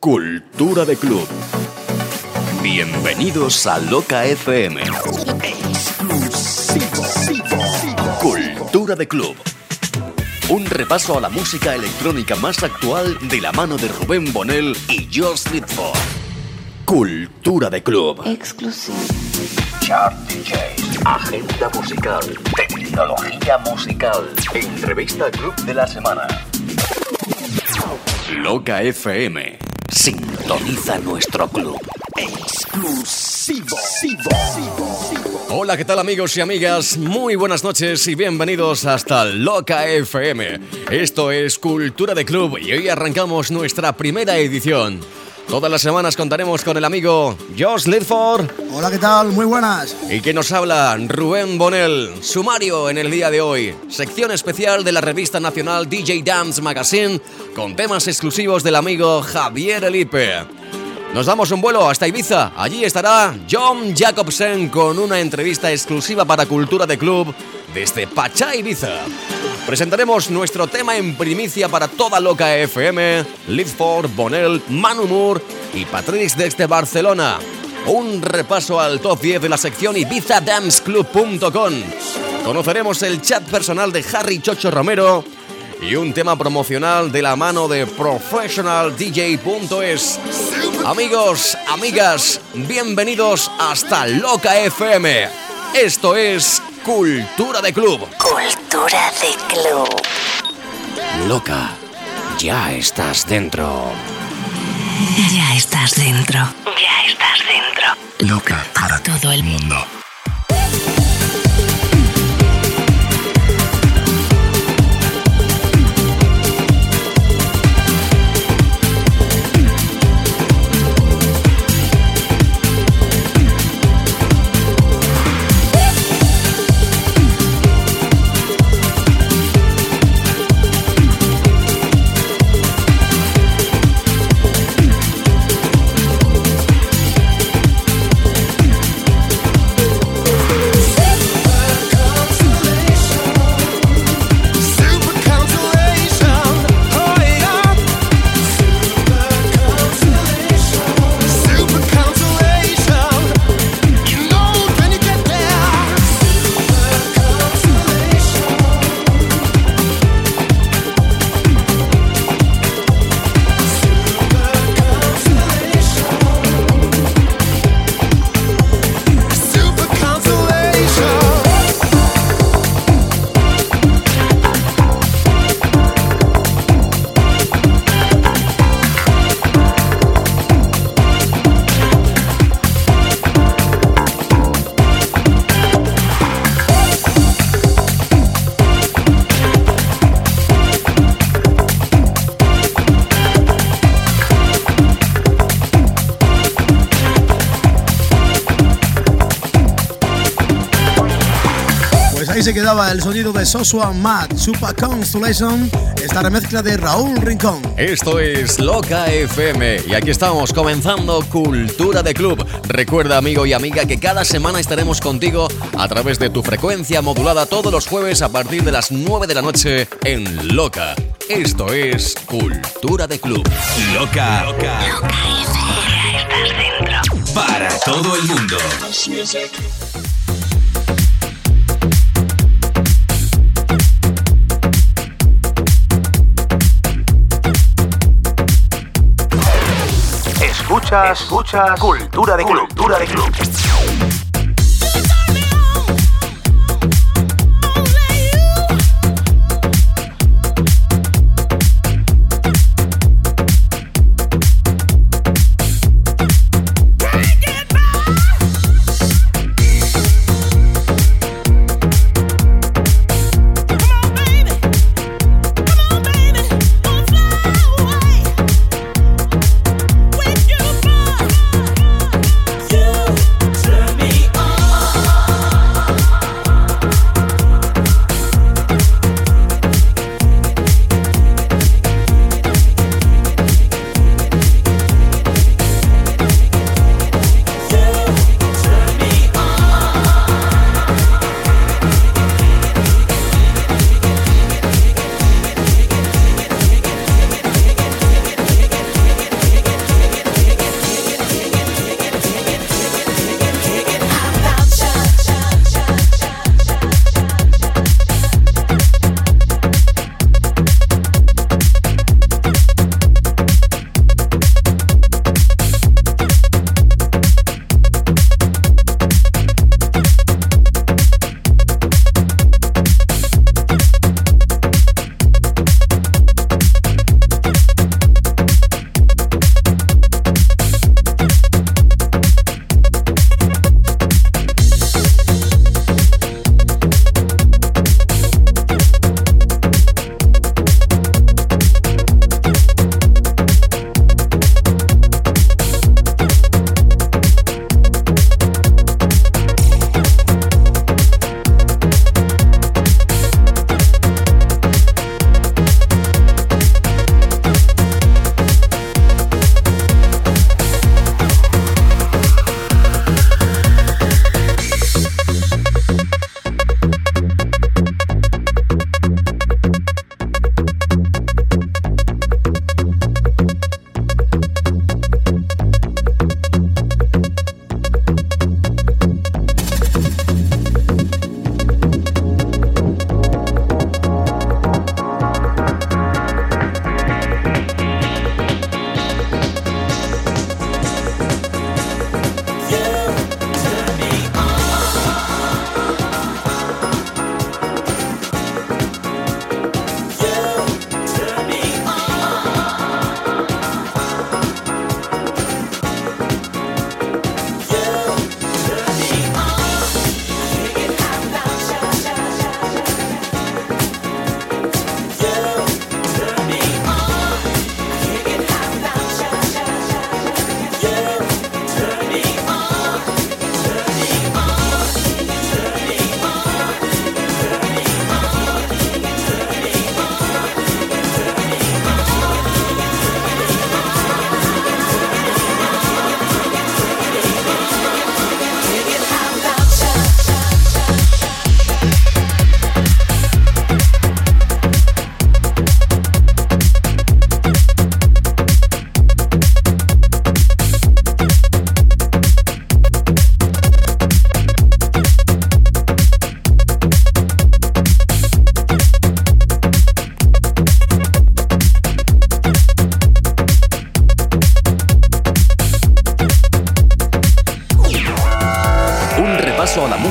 Cultura de club. Bienvenidos a Loca FM. Exclusivo. Cultura de club. Un repaso a la música electrónica más actual de la mano de Rubén Bonel y George Lidford. Cultura de club. Exclusivo. Chart DJs. Agenda musical. Tecnología musical. Entrevista Club de la semana. Loca FM. Sintoniza nuestro club. Exclusivo. Hola, ¿qué tal amigos y amigas? Muy buenas noches y bienvenidos hasta Loca FM. Esto es Cultura de Club y hoy arrancamos nuestra primera edición. Todas las semanas contaremos con el amigo Josh Lidford. Hola, ¿qué tal? Muy buenas. Y que nos habla Rubén Bonel. Sumario en el día de hoy. Sección especial de la revista nacional DJ Dance Magazine con temas exclusivos del amigo Javier Elipe. Nos damos un vuelo hasta Ibiza. Allí estará Jon Jacobson con una entrevista exclusiva para Cultura de Club desde Pachá, Ibiza. Presentaremos nuestro tema en primicia para toda Loca FM, Lidford, Bonel, Manu Moore y Patrice desde Barcelona. Un repaso al top 10 de la sección IbizaDanceClub.com. Conoceremos el chat personal de Harry Chocho Romero y un tema promocional de la mano de ProfessionalDJ.es. Amigos, amigas, bienvenidos hasta Loca FM. Esto es Cultura de Club. Cultura de Club. Loca, ya estás dentro. Ya estás dentro. Ya estás dentro. Loca para todo el mundo. Se quedaba el sonido de Sosua Mat, Super Constellation, esta remezcla de Raúl Rincón. Esto es Loca FM y aquí estamos comenzando Cultura de Club. Recuerda, amigo y amiga, que cada semana estaremos contigo a través de tu frecuencia modulada todos los jueves a partir de las 9 de la noche en Loca. Esto es Cultura de Club. Loca FM. Para todo el mundo. Escuchas Cultura de Club. Tell me.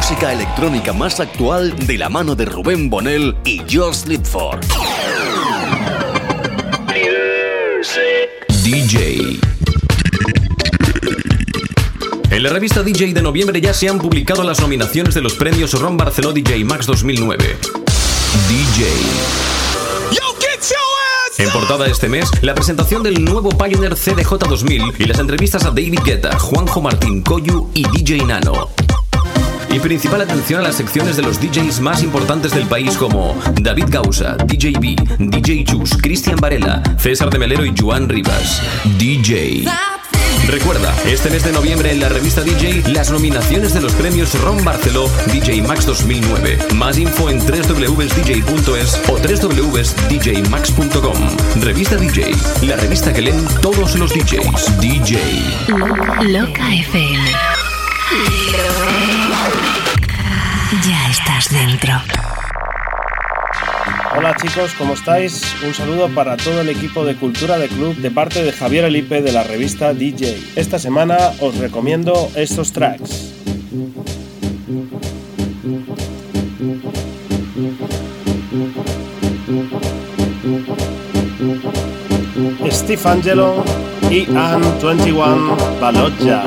música electrónica más actual de la mano de Rubén Bonel y Josh Lidford. DJ. En la revista DJ de noviembre ya se han publicado las nominaciones de los premios Ron Barceló DJ Max 2009. DJ. En portada este mes, la presentación del nuevo Pioneer CDJ 2000 y las entrevistas a David Guetta, Juanjo Martín, Coyu y DJ Nano. Y principal atención a las secciones de los DJs más importantes del país como David Gausa, DJ B, DJ Juice, Cristian Varela, César de Melero y Joan Rivas. DJ. Recuerda, este mes de noviembre en la revista DJ, las nominaciones de los premios Ron Barceló DJ Max 2009. Más info en www.dj.es o www.djmax.com. Revista DJ, la revista que leen todos los DJs. DJ. Loca FM. Ya estás dentro. Hola chicos, ¿cómo estáis? Un saludo para todo el equipo de Cultura de Club de parte de Javier Elipe de la revista DJ. Esta semana os recomiendo estos tracks. Steve Angelo y AN21 Baloja.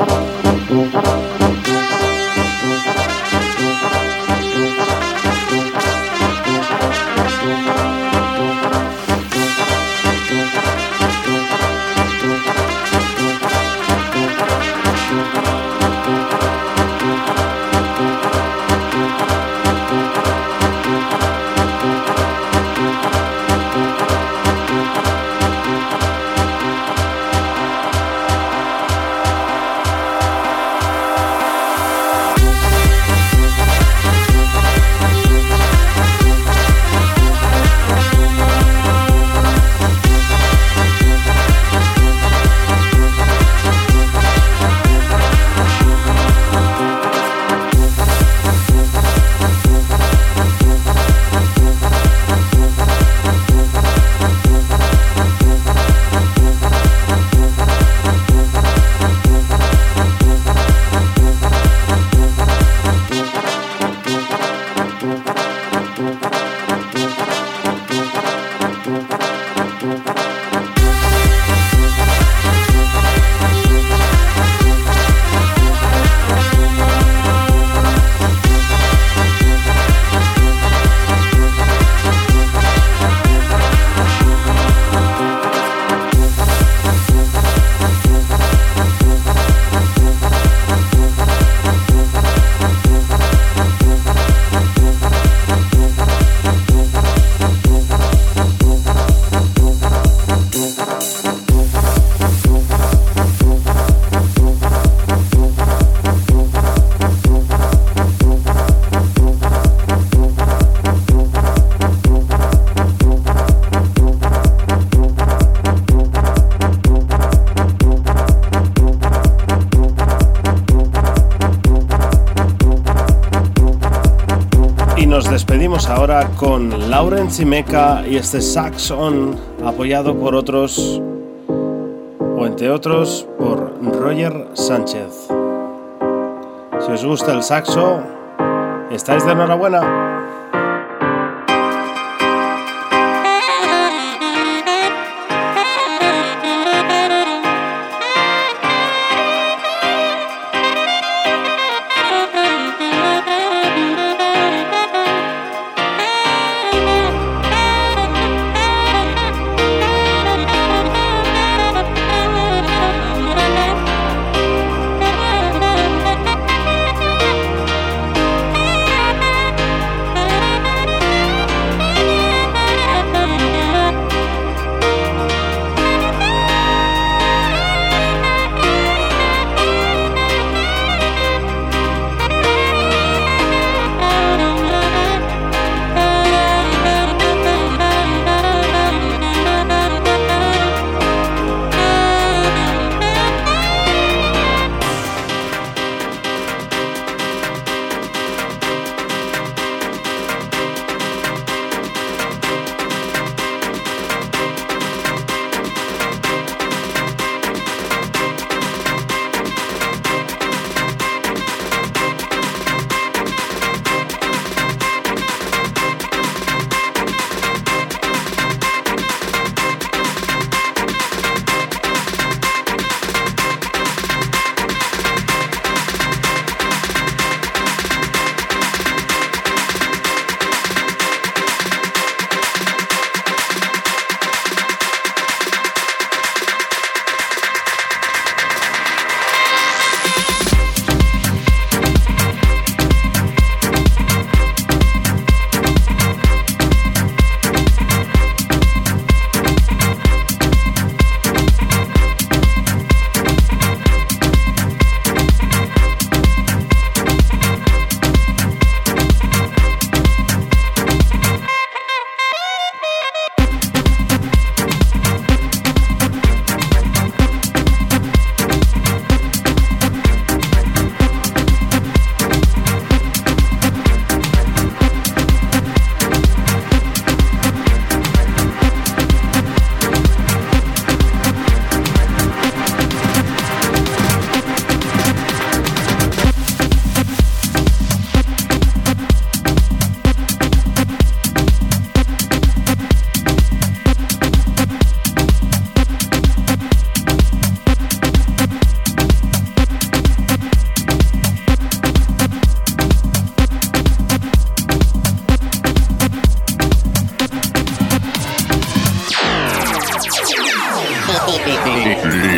Ahora con Lauren Zimeca y este saxón apoyado por otros, o entre otros, por Roger Sánchez. Si os gusta el saxo, estáis de enhorabuena.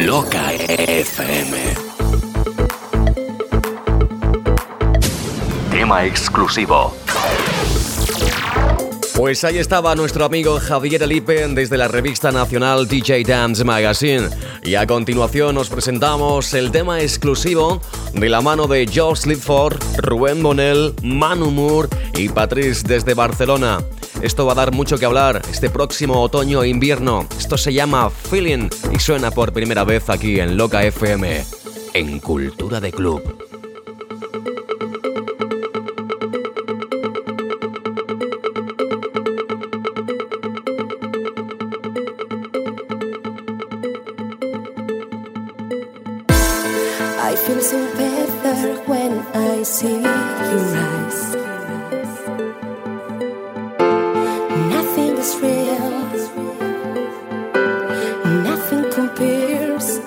Loca FM. Tema exclusivo. Pues ahí estaba nuestro amigo Javier Elipe desde la revista nacional DJ Dance Magazine. Y a continuación os presentamos el tema exclusivo de la mano de Josh Lidford, Rubén Bonel, Manu Moore y Patrice desde Barcelona. Esto va a dar mucho que hablar este próximo otoño e invierno. Esto se llama Feeling y suena por primera vez aquí en Loca FM, en Cultura de Club. See your eyes. Nothing is real. Nothing compares.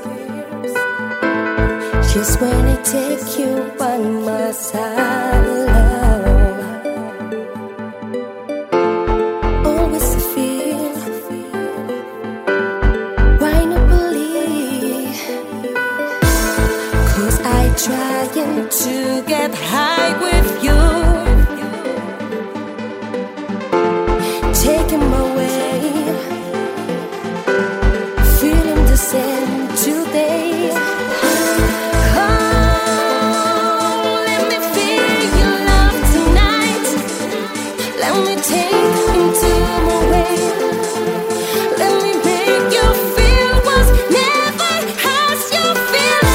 Just when I take you by my side, love. Always I feel. Why not believe? 'Cause I trying to get high with you, taking my way, feeling the same today. Oh, let me feel your love tonight, let me take into my way, let me make you feel what's never has you feeling.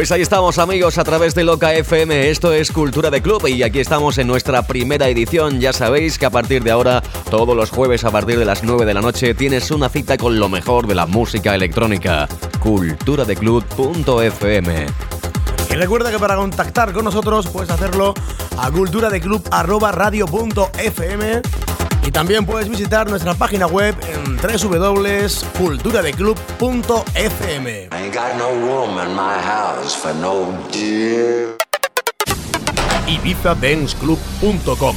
Pues ahí estamos, amigos, a través de Loca FM. Esto es Cultura de Club y aquí estamos en nuestra primera edición. Ya sabéis que a partir de ahora, todos los jueves a partir de las 9 de la noche, tienes una cita con lo mejor de la música electrónica. Culturadeclub.fm. Y recuerda que para contactar con nosotros puedes hacerlo a culturadeclub@radio.fm y también puedes visitar nuestra página web en www.culturadeclub.fm. IbizaDanceClub.com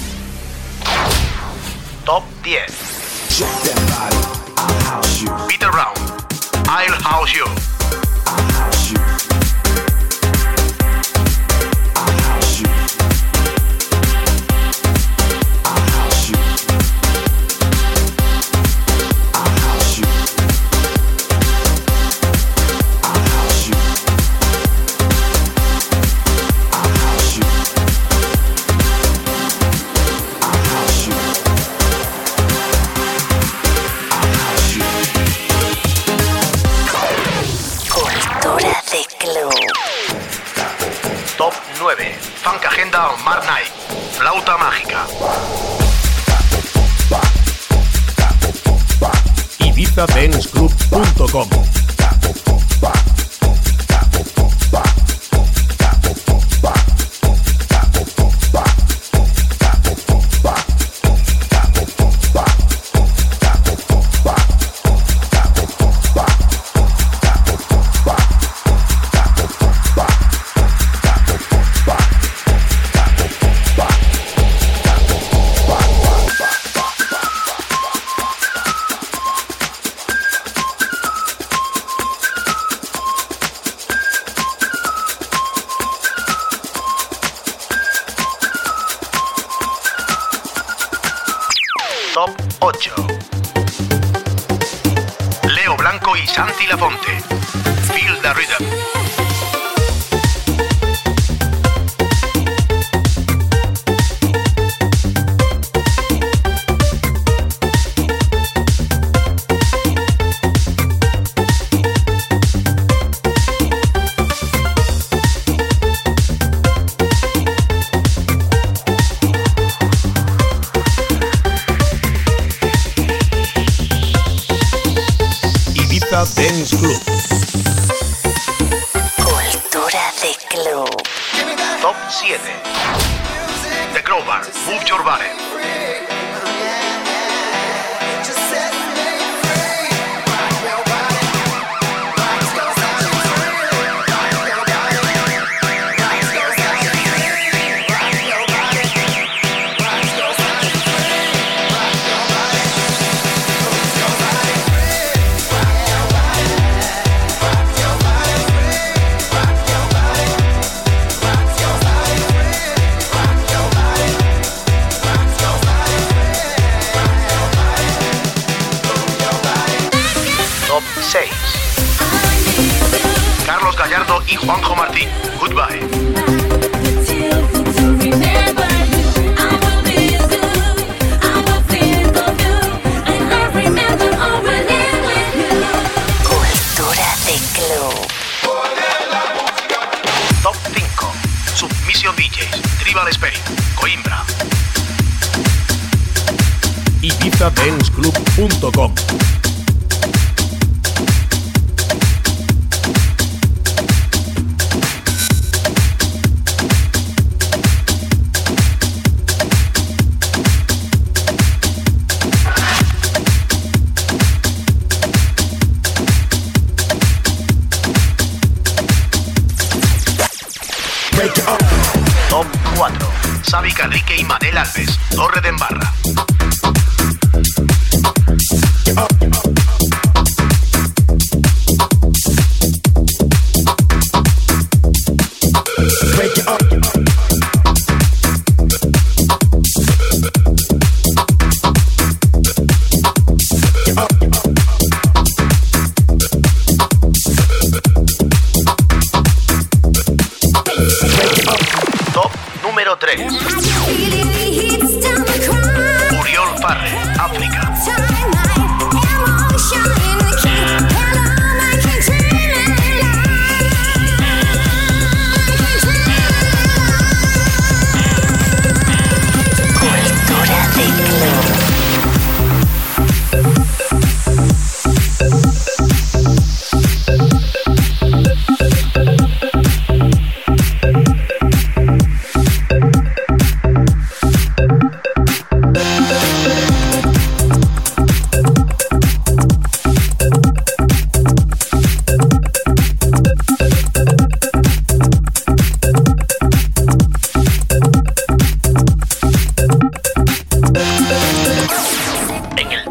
Top 10. Peter Brown, I'll House You. Funk Agenda on Mark Knight, Flauta Mágica. IbizaDanceClub.com Juanjo Martín, Goodbye.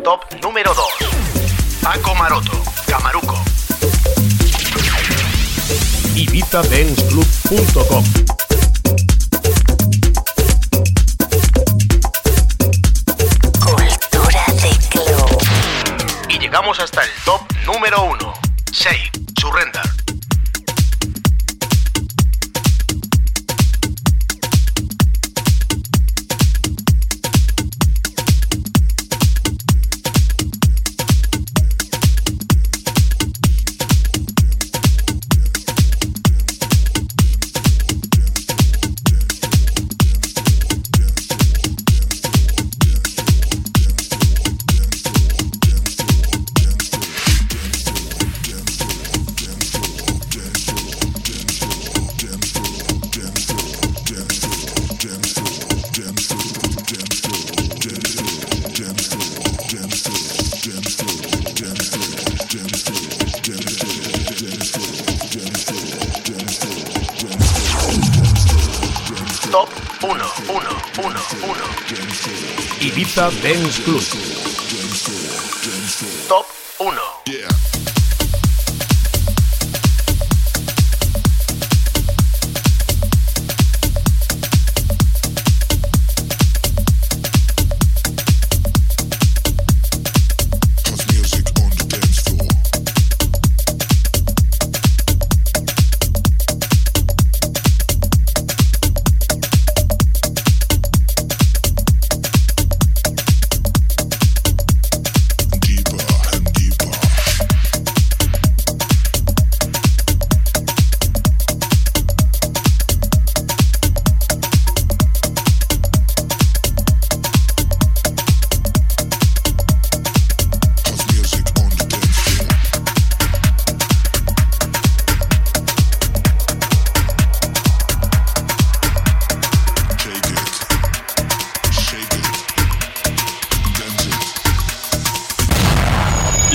Top número 2. Paco Maroto, Camaruco. IbizaDanceClub.com. Cultura de club. Y llegamos hasta el top número 1. Save, Surrender. Ibiza Dance Club. Top 1.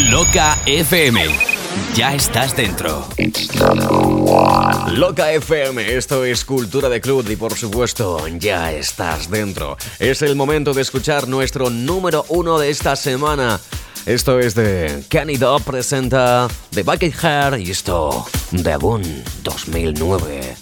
Loca FM, ya estás dentro. Loca FM, esto es Cultura de Club y por supuesto, ya estás dentro. Es el momento de escuchar nuestro número 1 de esta semana. Esto es de Candy Dog presenta The Bucket Hair y esto de Boom 2009.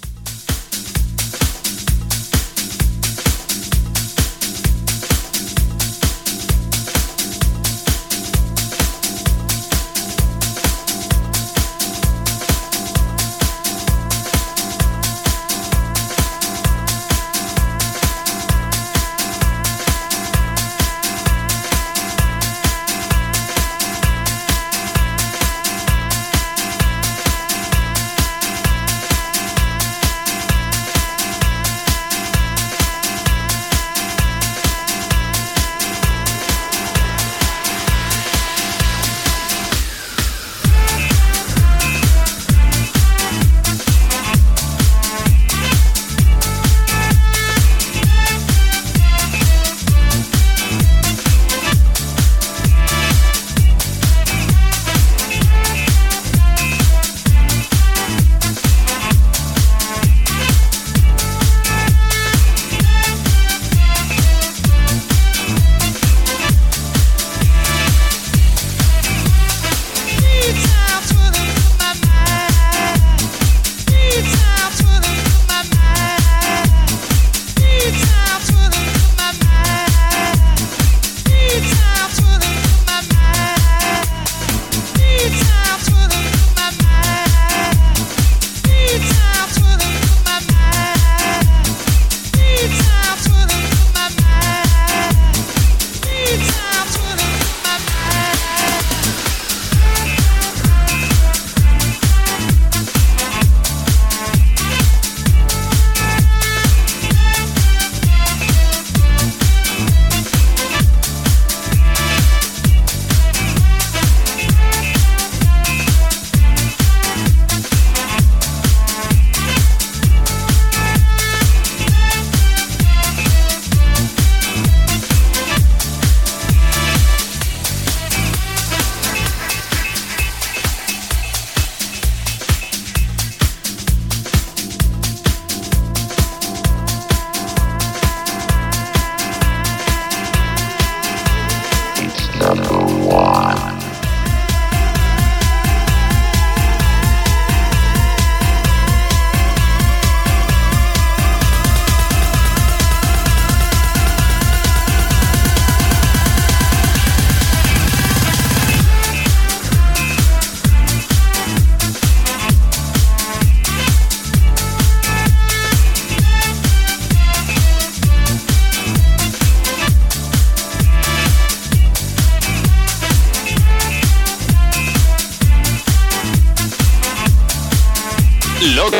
Loca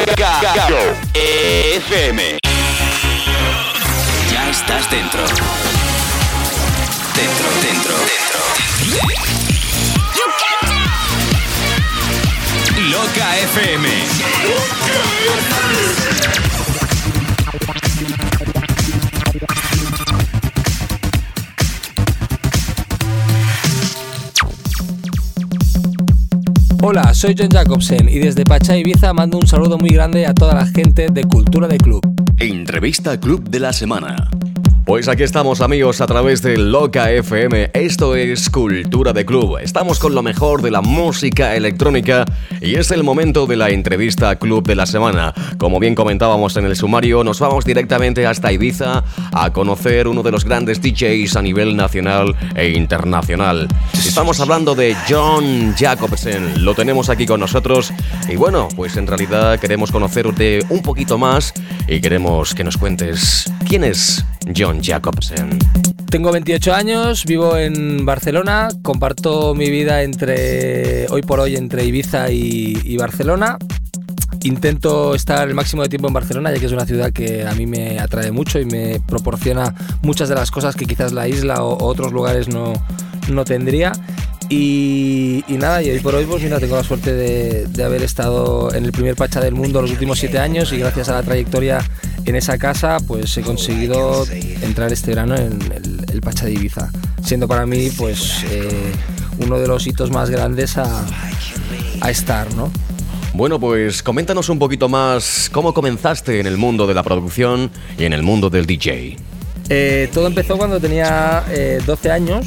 FM. Ya estás dentro. Dentro. Loca FM. Hola, soy Jon Jacobson y desde Pachá, Ibiza, mando un saludo muy grande a toda la gente de Cultura de Club. Entrevista Club de la Semana. Pues aquí estamos, amigos, a través de Loca FM. Esto es Cultura de Club. Estamos con lo mejor de la música electrónica y es el momento de la entrevista Club de la Semana. Como bien comentábamos en el sumario, nos vamos directamente hasta Ibiza a conocer uno de los grandes DJs a nivel nacional e internacional. Estamos hablando de Jon Jacobson. Lo tenemos aquí con nosotros y bueno, pues en realidad queremos conocerte un poquito más y queremos que nos cuentes quién es Jon Jacobson. Tengo 28 años, vivo en Barcelona, comparto mi vida hoy por hoy entre Ibiza y Barcelona. Intento estar el máximo de tiempo en Barcelona, ya que es una ciudad que a mí me atrae mucho y me proporciona muchas de las cosas que quizás la isla o otros lugares no tendría. Y nada, y hoy por hoy pues mira, tengo la suerte de haber estado en el primer Pachá del mundo los últimos 7 años y gracias a la trayectoria en esa casa pues he conseguido entrar este verano en el Pachá de Ibiza, siendo para mí pues uno de los hitos más grandes a estar, ¿no? Bueno, pues coméntanos un poquito más cómo comenzaste en el mundo de la producción y en el mundo del DJ. Todo empezó cuando tenía 12 años.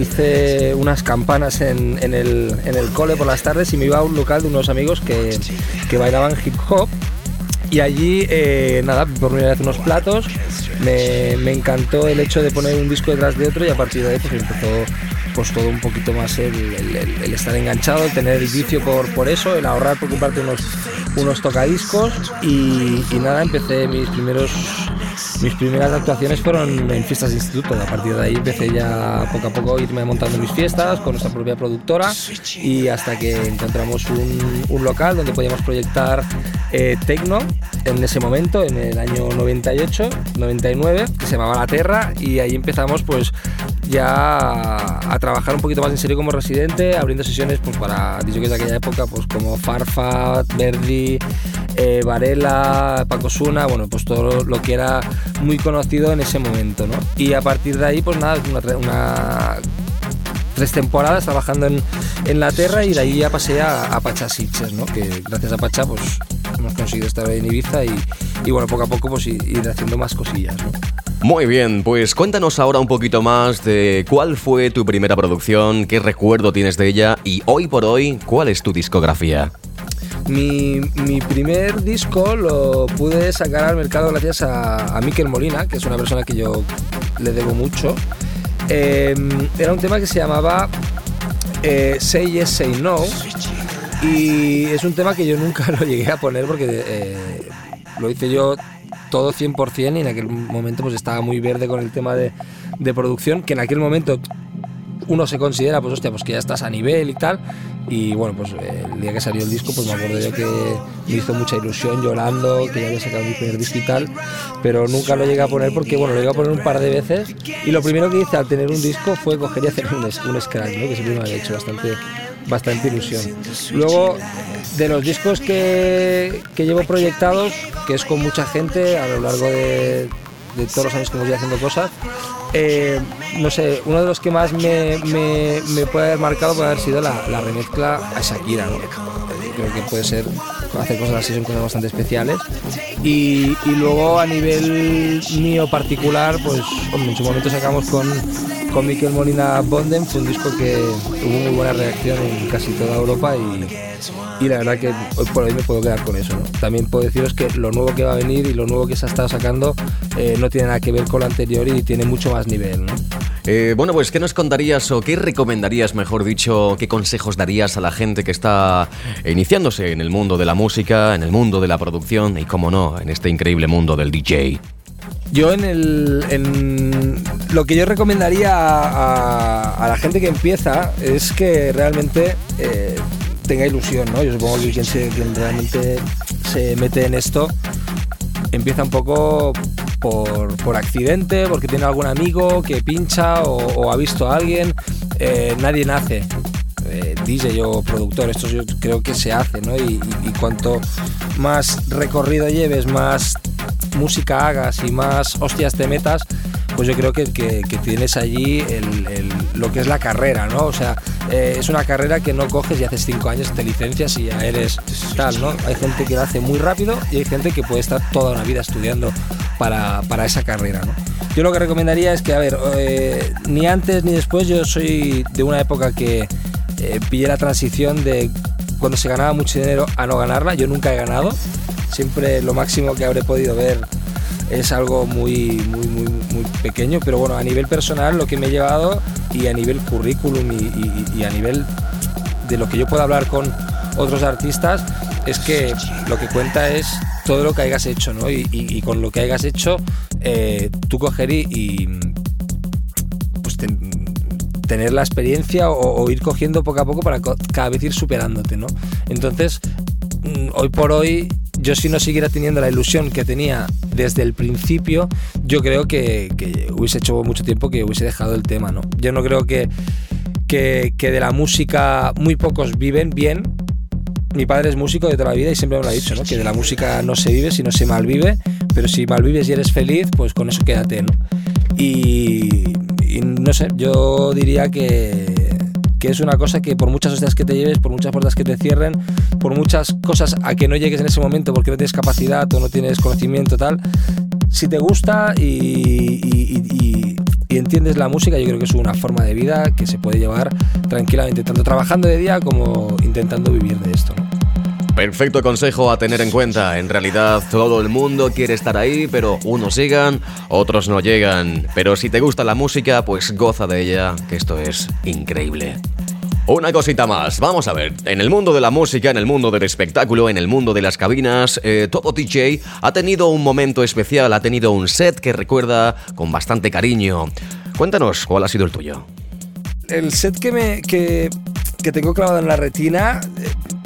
Hice unas campanas en el cole por las tardes y me iba a un local de unos amigos que bailaban hip hop. Y allí, por primera vez unos platos. Me encantó el hecho de poner un disco detrás de otro y a partir de ahí pues empezó pues todo un poquito más el estar enganchado, el tener el vicio por eso, el ahorrar por comprarte unos tocadiscos y nada, empecé mis primeras actuaciones fueron en fiestas de instituto. A partir de ahí empecé ya poco a poco a irme montando mis fiestas con nuestra propia productora y hasta que encontramos un local donde podíamos proyectar techno en ese momento, en el año 98-99, que se llamaba La Terra, y ahí empezamos pues ya a trabajar un poquito más en serio como residente, abriendo sesiones pues para DJs de aquella época pues como Farfat, Verdi, Varela, Paco Suna, bueno, pues todo lo que era muy conocido en ese momento, ¿no? Y a partir de ahí pues nada, una 3 temporadas trabajando en La Terra y de ahí ya pasé a Pachá Sitges, ¿no? Que gracias a Pachá pues hemos conseguido estar en Ibiza y bueno, poco a poco pues ir haciendo más cosillas, ¿no? Muy bien, pues cuéntanos ahora un poquito más de cuál fue tu primera producción, qué recuerdo tienes de ella y hoy por hoy, ¿cuál es tu discografía? Mi primer disco lo pude sacar al mercado gracias a Miquel Molina, que es una persona que yo le debo mucho. Era un tema que se llamaba Say Yes, Say No y es un tema que yo nunca lo llegué a poner porque lo hice yo todo 100% y en aquel momento pues estaba muy verde con el tema de producción, que en aquel momento uno se considera pues hostia, pues que ya estás a nivel y tal, y bueno pues el día que salió el disco pues me acuerdo yo que me hizo mucha ilusión llorando, que ya había sacado mi primer disco y tal, pero nunca lo llegué a poner porque bueno, lo llegué a poner un par de veces y lo primero que hice al tener un disco fue coger y hacer un scratch, ¿no? Que siempre me había hecho bastante ilusión. Luego, de los discos que llevo proyectados, que es con mucha gente a lo largo de todos los años que hemos ido haciendo cosas, no sé, uno de los que más me puede haber marcado puede haber sido la remezcla a Shakira, ¿no? Creo que puede ser hacer cosas así, son cosas bastante especiales. Y luego a nivel mío particular, pues en su momento sacamos con Miquel Molina Bonden, fue un disco que tuvo muy buena reacción en casi toda Europa y la verdad que hoy por hoy me puedo quedar con eso, ¿no? También puedo deciros que lo nuevo que va a venir y lo nuevo que se ha estado sacando no tiene nada que ver con lo anterior y tiene mucho más nivel, ¿no? Bueno, pues ¿qué nos contarías o qué recomendarías, mejor dicho, qué consejos darías a la gente que está iniciándose en el mundo de la música, en el mundo de la producción y, cómo no, en este increíble mundo del DJ? Yo lo que yo recomendaría a la gente que empieza es que realmente tenga ilusión, ¿no? Yo supongo que quien realmente se mete en esto, empieza un poco por accidente, porque tiene algún amigo que pincha o ha visto a alguien. Nadie nace DJ o productor, esto yo creo que se hace, ¿no? Y cuanto más recorrido lleves, más música hagas y más hostias te metas, pues yo creo que tienes allí lo que es la carrera, ¿no? O sea, es una carrera que no coges y haces 5 años, te licencias y ya eres tal, ¿no? Hay gente que lo hace muy rápido y hay gente que puede estar toda una vida estudiando para esa carrera, ¿no? Yo lo que recomendaría es que, a ver, ni antes ni después. Yo soy de una época que pillé la transición de cuando se ganaba mucho dinero a no ganarla. Yo nunca he ganado, siempre lo máximo que habré podido ver es algo muy pequeño, pero bueno, a nivel personal lo que me he llevado y a nivel currículum y a nivel de lo que yo puedo hablar con otros artistas es que lo que cuenta es todo lo que hayas hecho, ¿no? Y con lo que hayas hecho tú coger y pues tener la experiencia o ir cogiendo poco a poco para cada vez ir superándote, ¿no? Entonces, hoy por hoy, yo si no siguiera teniendo la ilusión que tenía desde el principio, yo creo que hubiese hecho mucho tiempo que hubiese dejado el tema, ¿no? Yo no creo que de la música muy pocos viven bien. Mi padre es músico de toda la vida y siempre me lo ha dicho, ¿no? Que de la música no se vive, sino se malvive, pero si malvives y eres feliz, pues con eso quédate, ¿no? Y no sé, yo diría que es una cosa que por muchas hostias que te lleves, por muchas puertas que te cierren, por muchas cosas a que no llegues en ese momento porque no tienes capacidad o no tienes conocimiento tal, si te gusta y entiendes la música, yo creo que es una forma de vida que se puede llevar tranquilamente, tanto trabajando de día como intentando vivir de esto, ¿no? Perfecto consejo a tener en cuenta. En realidad todo el mundo quiere estar ahí, pero unos llegan, otros no llegan. Pero si te gusta la música, pues goza de ella, que esto es increíble. Una cosita más, vamos a ver, en el mundo de la música, en el mundo del espectáculo, en el mundo de las cabinas, todo DJ ha tenido un momento especial, ha tenido un set que recuerda con bastante cariño. Cuéntanos, ¿cuál ha sido el tuyo? El set que tengo clavado en la retina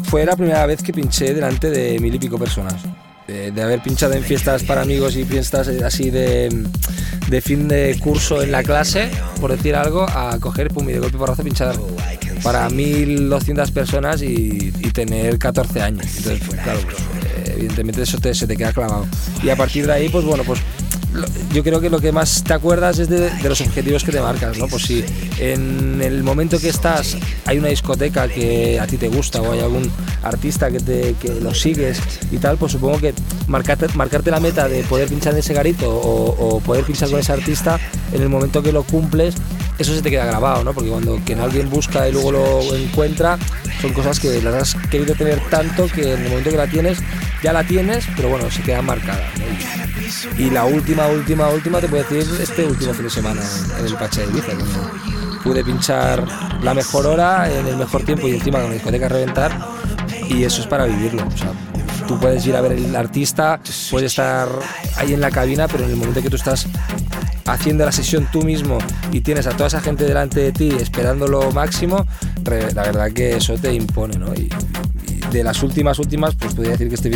fue la primera vez que pinché delante de 1000 y pico personas. De haber pinchado en fiestas para amigos y fiestas así de fin de curso en la clase, por decir algo, a coger pum y de golpe porrazo pinchar para 1200 personas y tener 14 años. Entonces, pues, claro, evidentemente eso se te queda clavado. Y a partir de ahí, pues bueno, pues yo creo que lo que más te acuerdas es de los objetivos que te marcas, ¿no? Pues si en el momento que estás hay una discoteca que a ti te gusta o hay algún artista que lo sigues y tal, pues supongo que marcarte la meta de poder pinchar en ese garito o poder pinchar con ese artista, en el momento que lo cumples, eso se te queda grabado, ¿no? Porque cuando que alguien busca y luego lo encuentra, son cosas que las has querido tener tanto que en el momento que la tienes, ya la tienes, pero bueno, se queda marcada, ¿no? Y la última te puedo decir este último fin de semana en el Pachá de Ibiza, ¿no? Pude pinchar la mejor hora en el mejor tiempo y encima con la discoteca a reventar, y eso es para vivirlo. O sea, tú puedes ir a ver el artista, puedes estar ahí en la cabina, pero en el momento que tú estás haciendo la sesión tú mismo y tienes a toda esa gente delante de ti esperando lo máximo, la verdad que eso te impone, ¿no? De las últimas, pues podría decir que este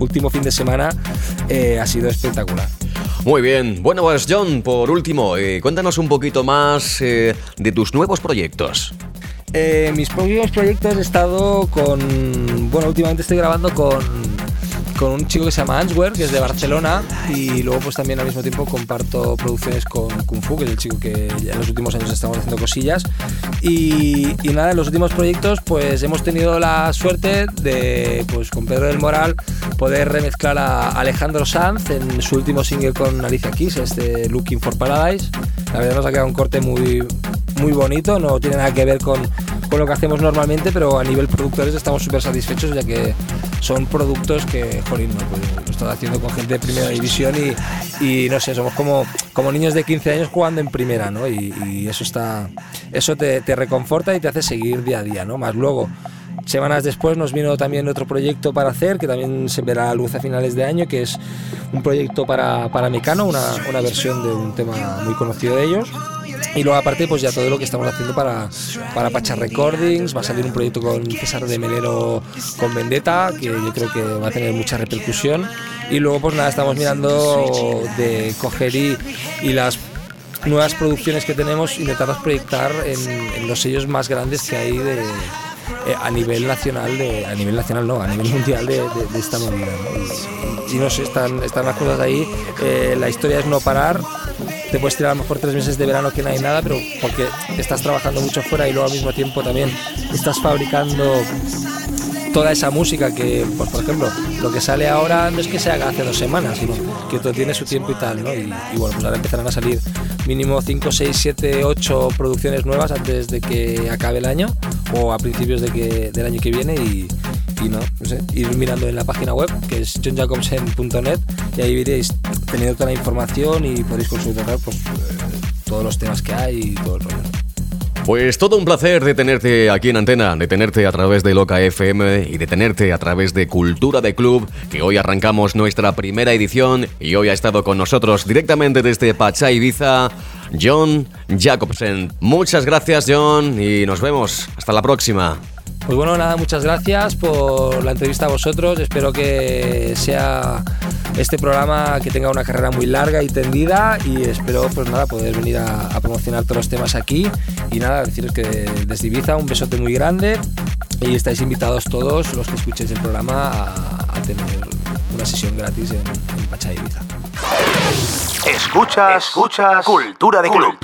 último fin de semana ha sido espectacular. Muy bien. Bueno, pues Jon, por último, cuéntanos un poquito más de tus nuevos proyectos. Mis próximos proyectos he estado últimamente estoy grabando con un chico que se llama Answer, que es de Barcelona, y luego pues también al mismo tiempo comparto producciones con Kung Fu, que es el chico que ya en los últimos años estamos haciendo cosillas, y nada, en los últimos proyectos pues hemos tenido la suerte de, pues con Pedro del Moral, poder remezclar a Alejandro Sanz en su último single con Alicia Keys, este Looking for Paradise. La verdad nos ha quedado un corte muy bonito, no tiene nada que ver con lo que hacemos normalmente, pero a nivel productores estamos súper satisfechos, ya que son productos que, jolín, lo estamos haciendo con gente de primera división y no sé, somos como niños de 15 años jugando en primera, ¿no? Y eso te reconforta y te hace seguir día a día, ¿no? Más luego, semanas después nos vino también otro proyecto para hacer, que también se verá a luz a finales de año, que es un proyecto para Mecano, una versión de un tema muy conocido de ellos. Y luego aparte pues ya todo lo que estamos haciendo para Pachá Recordings. Va a salir un proyecto con César de Melero, con Vendetta, que yo creo que va a tener mucha repercusión. Y luego pues nada, estamos mirando de coger y las nuevas producciones que tenemos, intentarlas proyectar en los sellos más grandes que hay de a nivel nacional, a nivel nacional no, a nivel mundial de esta movida, ¿no? Y no sé, están las cosas ahí. La historia es no parar. Te puedes tirar a lo mejor 3 meses de verano que no hay nada, pero porque estás trabajando mucho fuera y luego al mismo tiempo también estás fabricando toda esa música que, pues, por ejemplo, lo que sale ahora no es que se haga hace 2 semanas, sino que todo tiene su tiempo y tal, ¿no? Y bueno, pues ahora empezarán a salir mínimo 5, 6, 7, 8 producciones nuevas antes de que acabe el año o a principios del año que viene. Y no sé, ir mirando en la página web, que es jonjacobson.net, y ahí veréis teniendo toda la información y podéis consultar pues todos los temas que hay y todo el rollo. Pues todo un placer de tenerte aquí en Antena, de tenerte a través de Loca FM y de tenerte a través de Cultura de Club, que hoy arrancamos nuestra primera edición y hoy ha estado con nosotros directamente desde Pachá, Ibiza, Jon Jacobson. Muchas gracias, Jon, y nos vemos. Hasta la próxima. Pues bueno, nada, muchas gracias por la entrevista a vosotros. Espero que sea este programa que tenga una carrera muy larga y tendida, y espero pues nada poder venir a promocionar todos los temas aquí. Y nada, deciros que desde Ibiza un besote muy grande y estáis invitados todos los que escuchéis el programa a tener una sesión gratis en Pachá Ibiza. Escuchas Cultura de Club.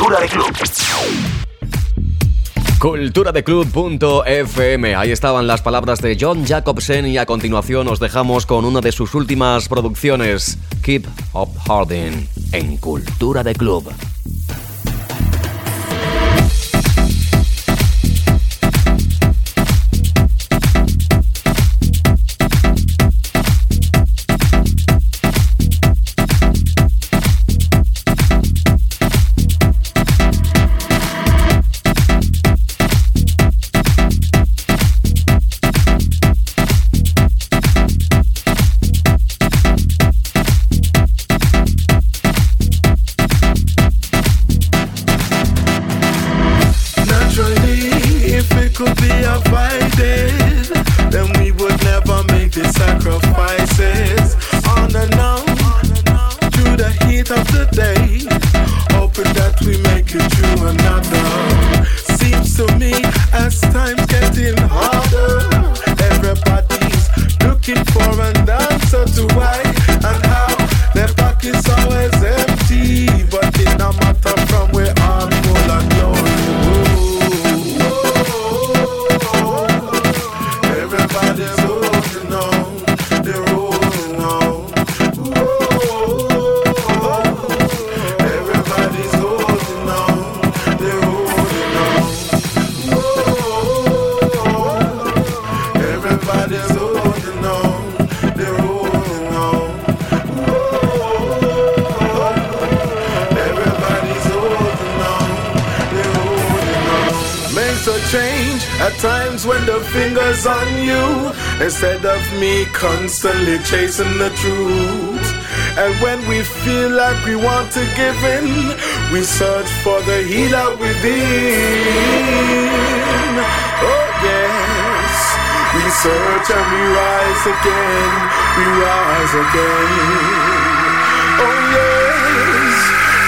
Culturadeclub.fm. Ahí estaban las palabras de Jon Jacobson, y a continuación os dejamos con una de sus últimas producciones, Keep Up Hardin, en Cultura de Club. Constantly chasing the truth, and when we feel like we want to give in, we search for the healer within. Oh yes, we search and we rise again. Oh yes,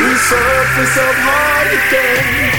we surface up hard again.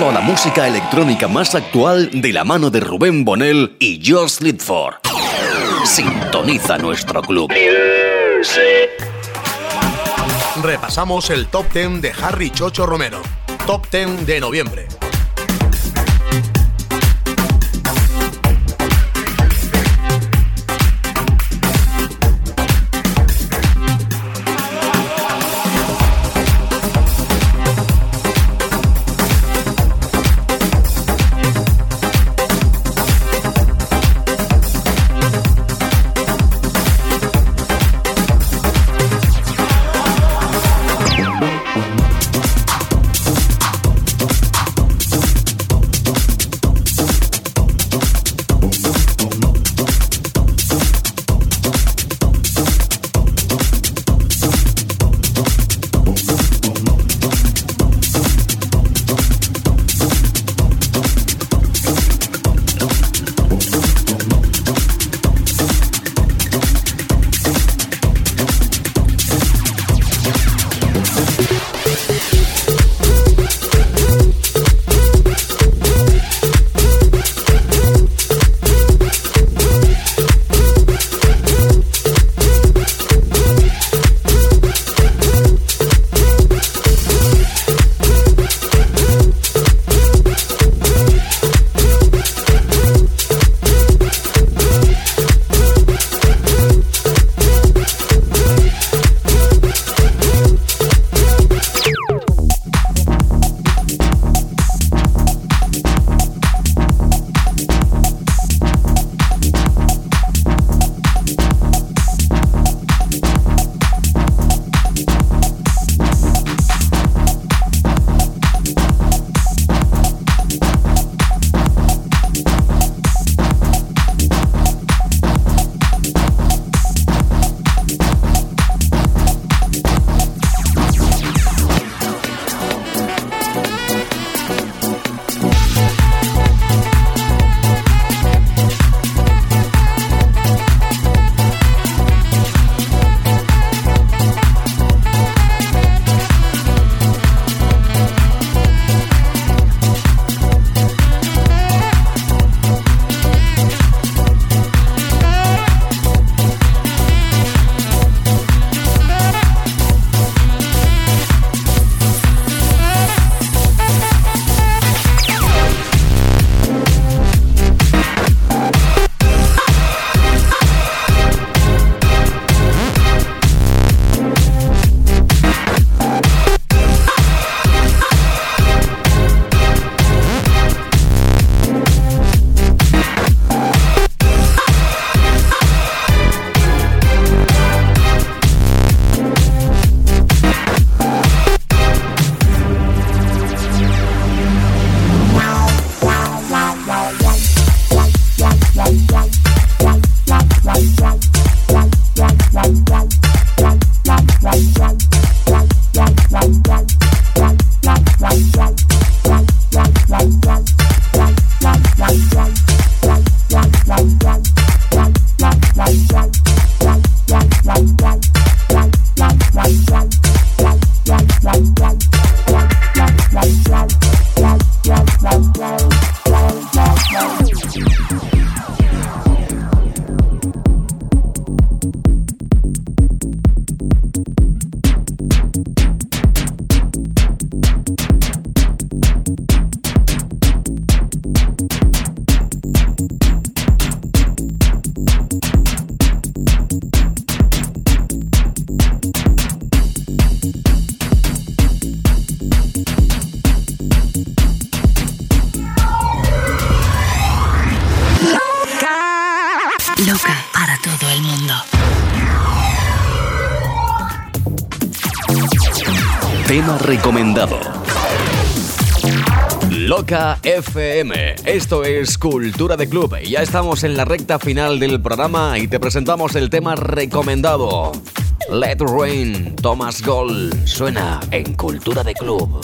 repaso a la música electrónica más actual de la mano de Rubén Bonel y George Lidford. Sintoniza nuestro club. Repasamos el Top 10 de Harry Chocho Romero. Top 10 de noviembre. Recomendado. Loca FM, esto es Cultura de Club. Ya estamos en la recta final del programa y te presentamos el tema recomendado. Let Rain, Thomas Gold, suena en Cultura de Club.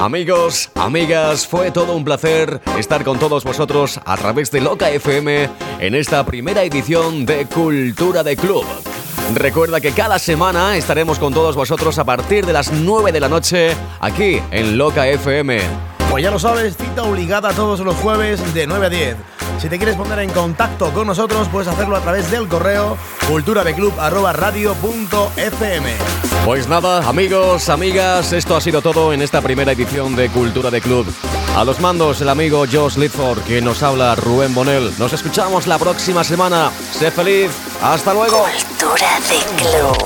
Amigos, amigas, fue todo un placer estar con todos vosotros a través de Loca FM en esta primera edición de Cultura de Club. Recuerda que cada semana estaremos con todos vosotros a partir de las 9 de la noche aquí en Loca FM. Pues ya lo sabes, cita obligada todos los jueves de 9 a 10. Si te quieres poner en contacto con nosotros, puedes hacerlo a través del correo culturadeclub@radio.fm. Pues nada, amigos, amigas, esto ha sido todo en esta primera edición de Cultura de Club. A los mandos, el amigo Josh Lidford, que nos habla Rubén Bonel. Nos escuchamos la próxima semana. Sé feliz. Hasta luego. Cultura de Club.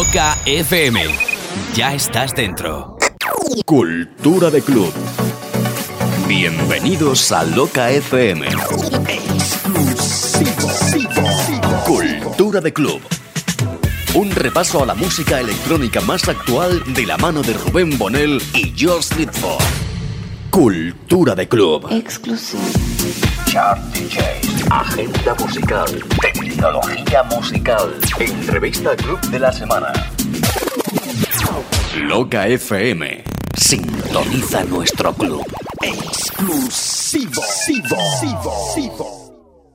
Loca FM. Ya estás dentro. Cultura de club. Bienvenidos a Loca FM. Exclusivo. Cultura de club. Un repaso a la música electrónica más actual de la mano de Rubén Bonel y George Lidford. Cultura de club. Exclusivo. Chart DJs, agenda musical, tecnología musical, entrevista club de la semana. Loca FM. Sintoniza nuestro club. Exclusivo.